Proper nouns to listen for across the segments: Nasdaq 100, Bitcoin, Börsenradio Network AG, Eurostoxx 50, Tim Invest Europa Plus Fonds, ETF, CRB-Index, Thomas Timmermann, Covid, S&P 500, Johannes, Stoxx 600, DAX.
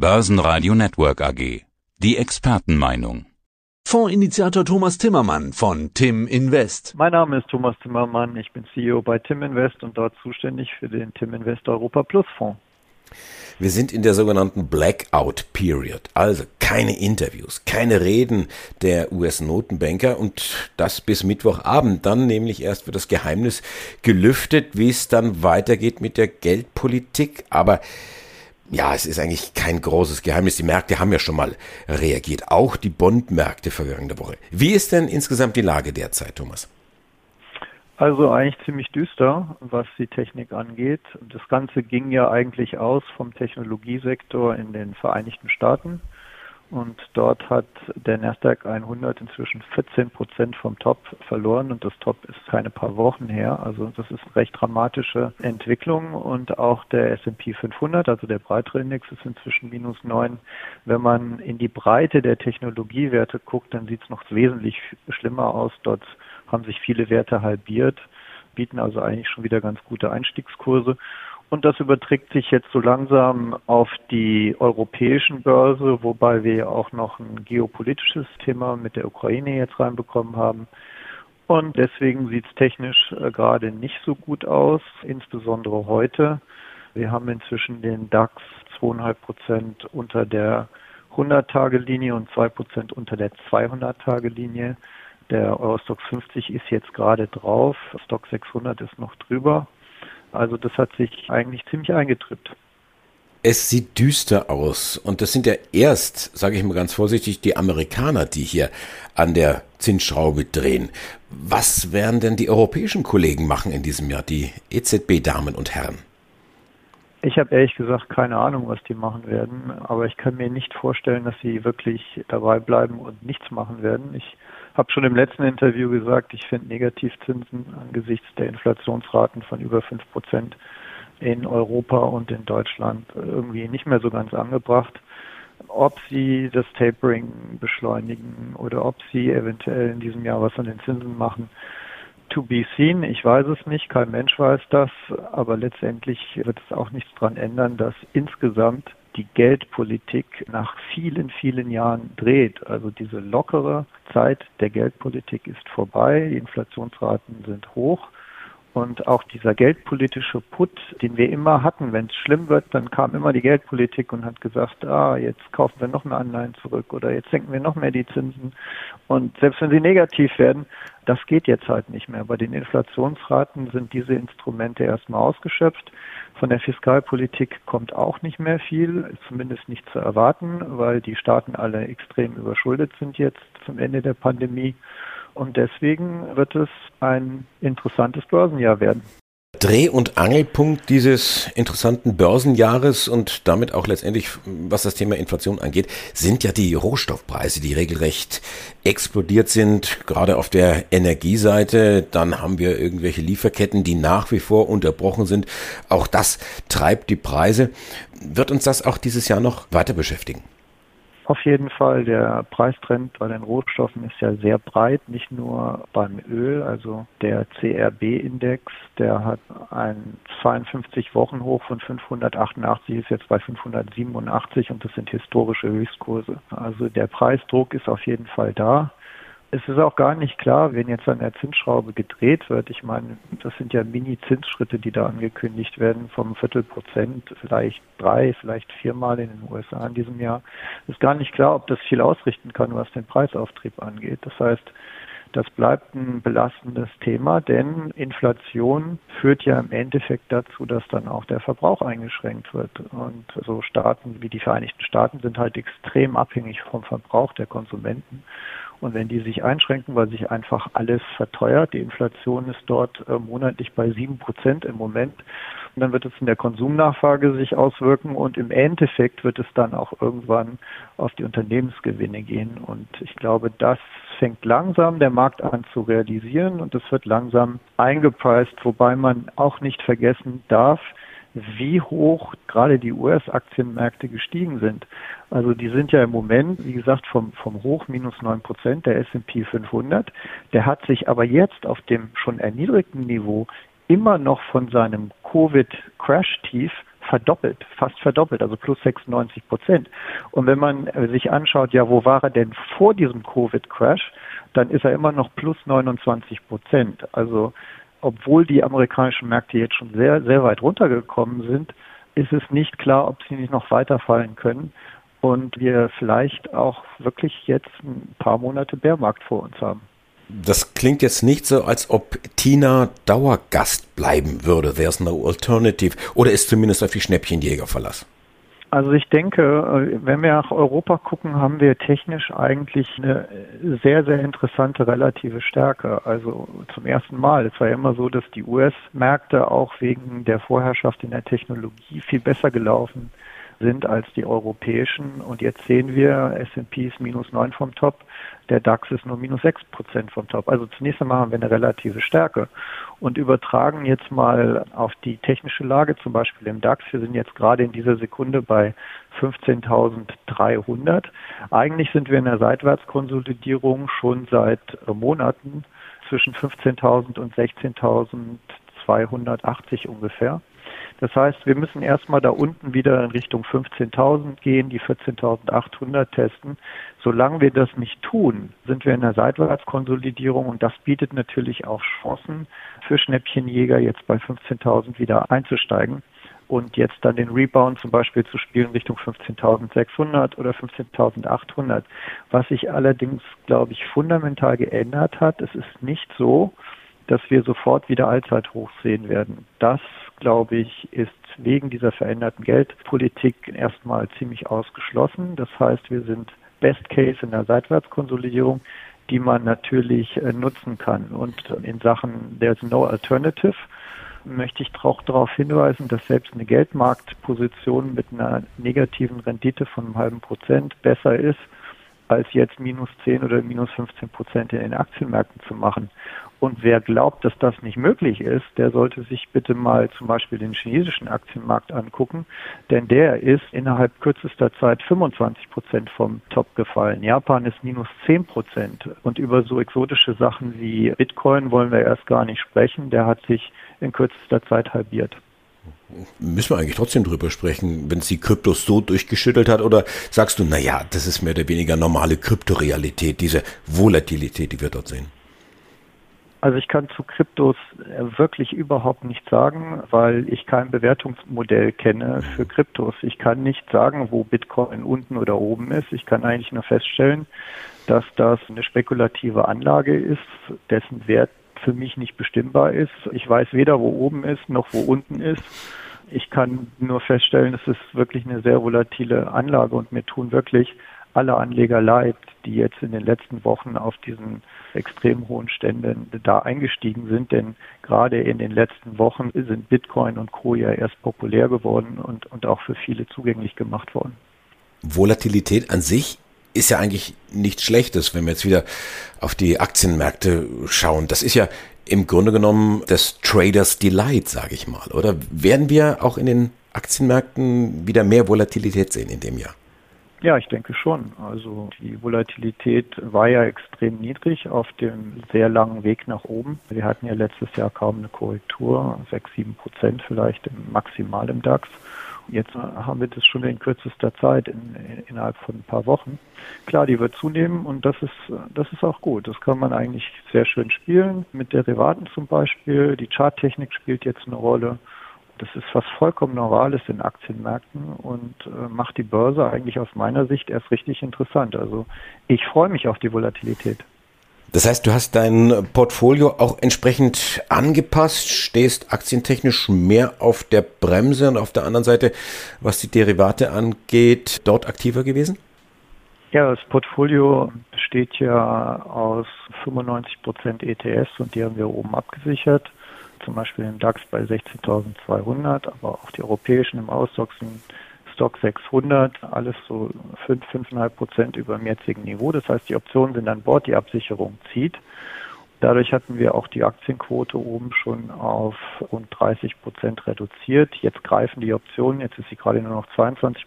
Börsenradio Network AG. Die Expertenmeinung. Fondsinitiator Thomas Timmermann von Tim Invest. Mein Name ist Thomas Timmermann, ich bin CEO bei Tim Invest und dort zuständig für den Tim Invest Europa Plus Fonds. Wir sind in der sogenannten Blackout-Period, also keine Interviews, keine Reden der US-Notenbanker und das bis Mittwochabend, dann nämlich erst wird das Geheimnis gelüftet, wie es dann weitergeht mit der Geldpolitik, aber ja, es ist eigentlich kein großes Geheimnis. Die Märkte haben ja schon mal reagiert, auch die Bondmärkte vergangene Woche. Wie ist denn insgesamt die Lage derzeit, Thomas? Also eigentlich ziemlich düster, was die Technik angeht. Das Ganze ging ja eigentlich aus vom Technologiesektor in den Vereinigten Staaten. Und dort hat der Nasdaq 100 inzwischen 14% vom Top verloren und das Top ist keine paar Wochen her. Also das ist eine recht dramatische Entwicklung und auch der S&P 500, also der breitere Index, ist inzwischen -9. Wenn man in die Breite der Technologiewerte guckt, dann sieht es noch wesentlich schlimmer aus. Dort haben sich viele Werte halbiert, bieten also eigentlich schon wieder ganz gute Einstiegskurse. Und das überträgt sich jetzt so langsam auf die europäischen Börse, wobei wir auch noch ein geopolitisches Thema mit der Ukraine jetzt reinbekommen haben. Und deswegen sieht es technisch gerade nicht so gut aus, insbesondere heute. Wir haben inzwischen den DAX 2,5% unter der 100-Tage-Linie und 2% unter der 200-Tage-Linie. Der Eurostoxx 50 ist jetzt gerade drauf, Stoxx 600 ist noch drüber. Also das hat sich eigentlich ziemlich eingetrübt. Es sieht düster aus und das sind ja erst, sage ich mal ganz vorsichtig, die Amerikaner, die hier an der Zinsschraube drehen. Was werden denn die europäischen Kollegen machen in diesem Jahr, die EZB-Damen und Herren? Ich habe ehrlich gesagt keine Ahnung, was die machen werden, aber ich kann mir nicht vorstellen, dass sie wirklich dabei bleiben und nichts machen werden. Ich habe schon im letzten Interview gesagt, ich finde Negativzinsen angesichts der Inflationsraten von über 5% in Europa und in Deutschland irgendwie nicht mehr so ganz angebracht. Ob sie das Tapering beschleunigen oder ob sie eventuell in diesem Jahr was an den Zinsen machen, to be seen, ich weiß es nicht, kein Mensch weiß das, aber letztendlich wird es auch nichts daran ändern, dass insgesamt die Geldpolitik nach vielen, vielen Jahren dreht. Also diese lockere Zeit der Geldpolitik ist vorbei, die Inflationsraten sind hoch und auch dieser geldpolitische Put, den wir immer hatten, wenn es schlimm wird, dann kam immer die Geldpolitik und hat gesagt, jetzt kaufen wir noch mehr Anleihen zurück oder jetzt senken wir noch mehr die Zinsen und selbst wenn sie negativ werden, das geht jetzt halt nicht mehr. Bei den Inflationsraten sind diese Instrumente erstmal ausgeschöpft. Von der Fiskalpolitik kommt auch nicht mehr viel, zumindest nicht zu erwarten, weil die Staaten alle extrem überschuldet sind jetzt zum Ende der Pandemie. Und deswegen wird es ein interessantes Börsenjahr werden. Dreh- und Angelpunkt dieses interessanten Börsenjahres und damit auch letztendlich, was das Thema Inflation angeht, sind ja die Rohstoffpreise, die regelrecht explodiert sind, gerade auf der Energieseite. Dann haben wir irgendwelche Lieferketten, die nach wie vor unterbrochen sind. Auch das treibt die Preise. Wird uns das auch dieses Jahr noch weiter beschäftigen? Auf jeden Fall, der Preistrend bei den Rohstoffen ist ja sehr breit, nicht nur beim Öl. Also der CRB-Index, der hat ein 52-Wochen-Hoch von 588, ist jetzt bei 587 und das sind historische Höchstkurse. Also der Preisdruck ist auf jeden Fall da. Es ist auch gar nicht klar, wenn jetzt an der Zinsschraube gedreht wird. Ich meine, das sind ja Mini-Zinsschritte, die da angekündigt werden, vom 0,25%, vielleicht 3, vielleicht 4-mal in den USA in diesem Jahr. Es ist gar nicht klar, ob das viel ausrichten kann, was den Preisauftrieb angeht. Das heißt, das bleibt ein belastendes Thema, denn Inflation führt ja im Endeffekt dazu, dass dann auch der Verbrauch eingeschränkt wird. Und so Staaten wie die Vereinigten Staaten sind halt extrem abhängig vom Verbrauch der Konsumenten. Und wenn die sich einschränken, weil sich einfach alles verteuert, die Inflation ist dort monatlich bei 7% im Moment, und dann wird es in der Konsumnachfrage sich auswirken und im Endeffekt wird es dann auch irgendwann auf die Unternehmensgewinne gehen. Und ich glaube, das fängt langsam der Markt an zu realisieren und es wird langsam eingepreist, wobei man auch nicht vergessen darf, wie hoch gerade die US-Aktienmärkte gestiegen sind. Also die sind ja im Moment, wie gesagt, vom Hoch -9%, der S&P 500. Der hat sich aber jetzt auf dem schon erniedrigten Niveau immer noch von seinem Covid-Crash-Tief verdoppelt, fast verdoppelt, also plus 96%. Und wenn man sich anschaut, ja, wo war er denn vor diesem Covid-Crash, dann ist er immer noch plus 29%. Also obwohl die amerikanischen Märkte jetzt schon sehr, sehr weit runtergekommen sind, ist es nicht klar, ob sie nicht noch weiterfallen können und wir vielleicht auch wirklich jetzt ein paar Monate Bärmarkt vor uns haben. Das klingt jetzt nicht so, als ob Tina Dauergast bleiben würde. There's no alternative. Oder ist zumindest auf die Schnäppchenjäger Verlass? Also ich denke, wenn wir nach Europa gucken, haben wir technisch eigentlich eine sehr, sehr interessante relative Stärke. Also zum ersten Mal. Es war ja immer so, dass die US-Märkte auch wegen der Vorherrschaft in der Technologie viel besser gelaufen sind als die europäischen. Und jetzt sehen wir, S&P ist minus 9 vom Top, der DAX ist nur minus 6% vom Top. Also zunächst einmal haben wir eine relative Stärke. Und übertragen jetzt mal auf die technische Lage, zum Beispiel im DAX. Wir sind jetzt gerade in dieser Sekunde bei 15.300. Eigentlich sind wir in der Seitwärtskonsolidierung schon seit Monaten zwischen 15.000 und 16.280 ungefähr. Das heißt, wir müssen erstmal da unten wieder in Richtung 15.000 gehen, die 14.800 testen. Solange wir das nicht tun, sind wir in der Seitwärtskonsolidierung und das bietet natürlich auch Chancen für Schnäppchenjäger, jetzt bei 15.000 wieder einzusteigen und jetzt dann den Rebound zum Beispiel zu spielen Richtung 15.600 oder 15.800. Was sich allerdings, glaube ich, fundamental geändert hat, es ist nicht so, dass wir sofort wieder Allzeithoch sehen werden. Das, glaube ich, ist wegen dieser veränderten Geldpolitik erstmal ziemlich ausgeschlossen. Das heißt, wir sind Best Case in der Seitwärtskonsolidierung, die man natürlich nutzen kann. Und in Sachen There's no alternative möchte ich auch darauf hinweisen, dass selbst eine Geldmarktposition mit einer negativen Rendite von 0,5% besser ist, als jetzt minus 10 oder minus 15% in den Aktienmärkten zu machen. Und wer glaubt, dass das nicht möglich ist, der sollte sich bitte mal zum Beispiel den chinesischen Aktienmarkt angucken, denn der ist innerhalb kürzester Zeit 25% vom Top gefallen. Japan ist minus 10% und über so exotische Sachen wie Bitcoin wollen wir erst gar nicht sprechen. Der hat sich in kürzester Zeit halbiert. Müssen wir eigentlich trotzdem drüber sprechen, wenn es die Kryptos so durchgeschüttelt hat? Oder sagst du, naja, das ist mehr oder weniger normale Kryptorealität, diese Volatilität, die wir dort sehen? Also ich kann zu Kryptos wirklich überhaupt nichts sagen, weil ich kein Bewertungsmodell kenne für Kryptos. Ich kann nicht sagen, wo Bitcoin unten oder oben ist. Ich kann eigentlich nur feststellen, dass das eine spekulative Anlage ist, dessen Wert für mich nicht bestimmbar ist. Ich weiß weder, wo oben ist, noch wo unten ist. Ich kann nur feststellen, es ist wirklich eine sehr volatile Anlage und mir tun wirklich alle Anleger leid, die jetzt in den letzten Wochen auf diesen extrem hohen Ständen da eingestiegen sind, denn gerade in den letzten Wochen sind Bitcoin und Co. ja erst populär geworden und auch für viele zugänglich gemacht worden. Volatilität an sich ist ja eigentlich nichts Schlechtes, wenn wir jetzt wieder auf die Aktienmärkte schauen. Das ist ja im Grunde genommen das Traders Delight, sage ich mal, oder? Werden wir auch in den Aktienmärkten wieder mehr Volatilität sehen in dem Jahr? Ja, ich denke schon. Also die Volatilität war ja extrem niedrig auf dem sehr langen Weg nach oben. Wir hatten ja letztes Jahr kaum eine Korrektur, 6-7% vielleicht maximal im DAX. Jetzt haben wir das schon in kürzester Zeit, innerhalb von ein paar Wochen. Klar, die wird zunehmen und das ist auch gut. Das kann man eigentlich sehr schön spielen, mit Derivaten zum Beispiel. Die Charttechnik spielt jetzt eine Rolle. Das ist was vollkommen Normales in Aktienmärkten und macht die Börse eigentlich aus meiner Sicht erst richtig interessant. Also ich freue mich auf die Volatilität. Das heißt, du hast dein Portfolio auch entsprechend angepasst, stehst aktientechnisch mehr auf der Bremse und auf der anderen Seite, was die Derivate angeht, dort aktiver gewesen? Ja, das Portfolio besteht ja aus 95% ETFs und die haben wir oben abgesichert. Zum Beispiel im DAX bei 16.200, aber auch die europäischen im Eurostoxx, Stoxx 600, alles so 5,5% über dem jetzigen Niveau. Das heißt, die Optionen sind an Bord, die Absicherung zieht. Dadurch hatten wir auch die Aktienquote oben schon auf rund 30% reduziert. Jetzt greifen die Optionen, jetzt ist sie gerade nur noch 22%.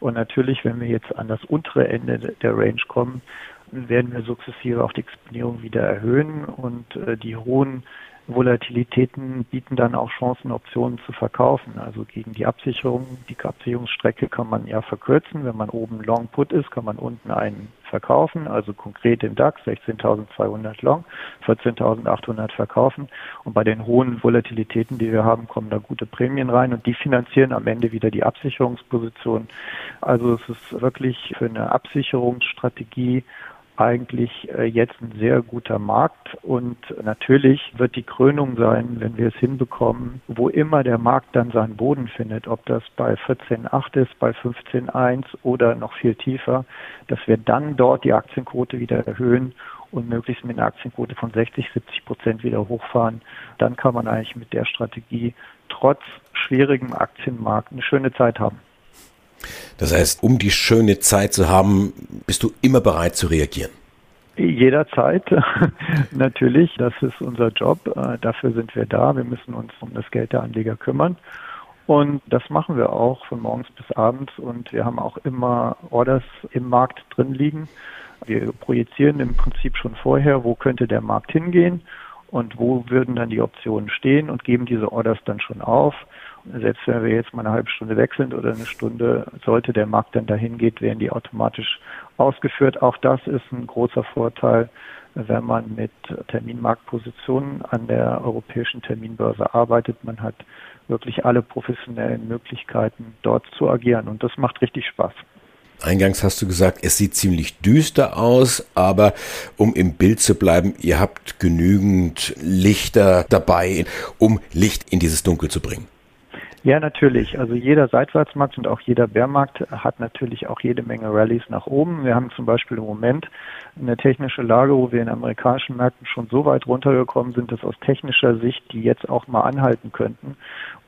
Und natürlich, wenn wir jetzt an das untere Ende der Range kommen, werden wir sukzessive auch die Exponierung wieder erhöhen und die hohen Volatilitäten bieten dann auch Chancen, Optionen zu verkaufen. Also gegen die Absicherung, die Absicherungsstrecke kann man ja verkürzen. Wenn man oben Long Put ist, kann man unten einen verkaufen. Also konkret im DAX 16.200 Long, 14.800 verkaufen. Und bei den hohen Volatilitäten, die wir haben, kommen da gute Prämien rein und die finanzieren am Ende wieder die Absicherungsposition. Also es ist wirklich für eine Absicherungsstrategie eigentlich jetzt ein sehr guter Markt und natürlich wird die Krönung sein, wenn wir es hinbekommen, wo immer der Markt dann seinen Boden findet, ob das bei 14,8 ist, bei 15,1 oder noch viel tiefer, dass wir dann dort die Aktienquote wieder erhöhen und möglichst mit einer Aktienquote von 60-70% wieder hochfahren. Dann kann man eigentlich mit der Strategie trotz schwierigem Aktienmarkt eine schöne Zeit haben. Das heißt, um die schöne Zeit zu haben, bist du immer bereit zu reagieren? Jederzeit, natürlich. Das ist unser Job. Dafür sind wir da. Wir müssen uns um das Geld der Anleger kümmern. Und das machen wir auch von morgens bis abends. Und wir haben auch immer Orders im Markt drin liegen. Wir projizieren im Prinzip schon vorher, wo könnte der Markt hingehen und wo würden dann die Optionen stehen und geben diese Orders dann schon auf. Selbst wenn wir jetzt mal eine halbe Stunde weg sind oder eine Stunde, sollte der Markt dann dahin geht, werden die automatisch ausgeführt. Auch das ist ein großer Vorteil, wenn man mit Terminmarktpositionen an der europäischen Terminbörse arbeitet. Man hat wirklich alle professionellen Möglichkeiten, dort zu agieren und das macht richtig Spaß. Eingangs hast du gesagt, es sieht ziemlich düster aus, aber um im Bild zu bleiben, ihr habt genügend Lichter dabei, um Licht in dieses Dunkel zu bringen. Ja, natürlich. Also jeder Seitwärtsmarkt und auch jeder Bärmarkt hat natürlich auch jede Menge Rallies nach oben. Wir haben zum Beispiel im Moment eine technische Lage, wo wir in amerikanischen Märkten schon so weit runtergekommen sind, dass aus technischer Sicht die jetzt auch mal anhalten könnten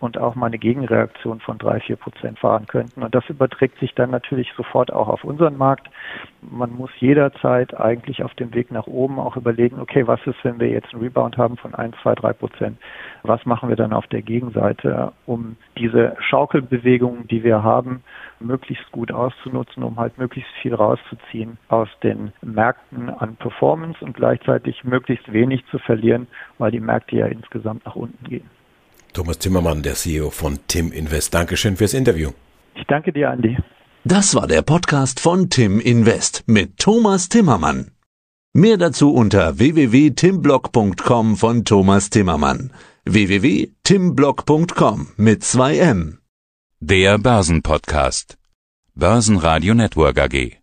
und auch mal eine Gegenreaktion von 3-4% fahren könnten. Und das überträgt sich dann natürlich sofort auch auf unseren Markt. Man muss jederzeit eigentlich auf dem Weg nach oben auch überlegen, okay, was ist, wenn wir jetzt einen Rebound haben von 1, 2, 3%? Was machen wir dann auf der Gegenseite, um diese Schaukelbewegungen, die wir haben, möglichst gut auszunutzen, um halt möglichst viel rauszuziehen aus den Märkten an Performance und gleichzeitig möglichst wenig zu verlieren, weil die Märkte ja insgesamt nach unten gehen. Thomas Timmermann, der CEO von Tim Invest. Dankeschön fürs Interview. Ich danke dir, Andi. Das war der Podcast von Tim Invest mit Thomas Timmermann. Mehr dazu unter www.timblog.com von Thomas Timmermann. www.timblog.com mit 2M. Der Börsenpodcast. Börsenradio Network AG.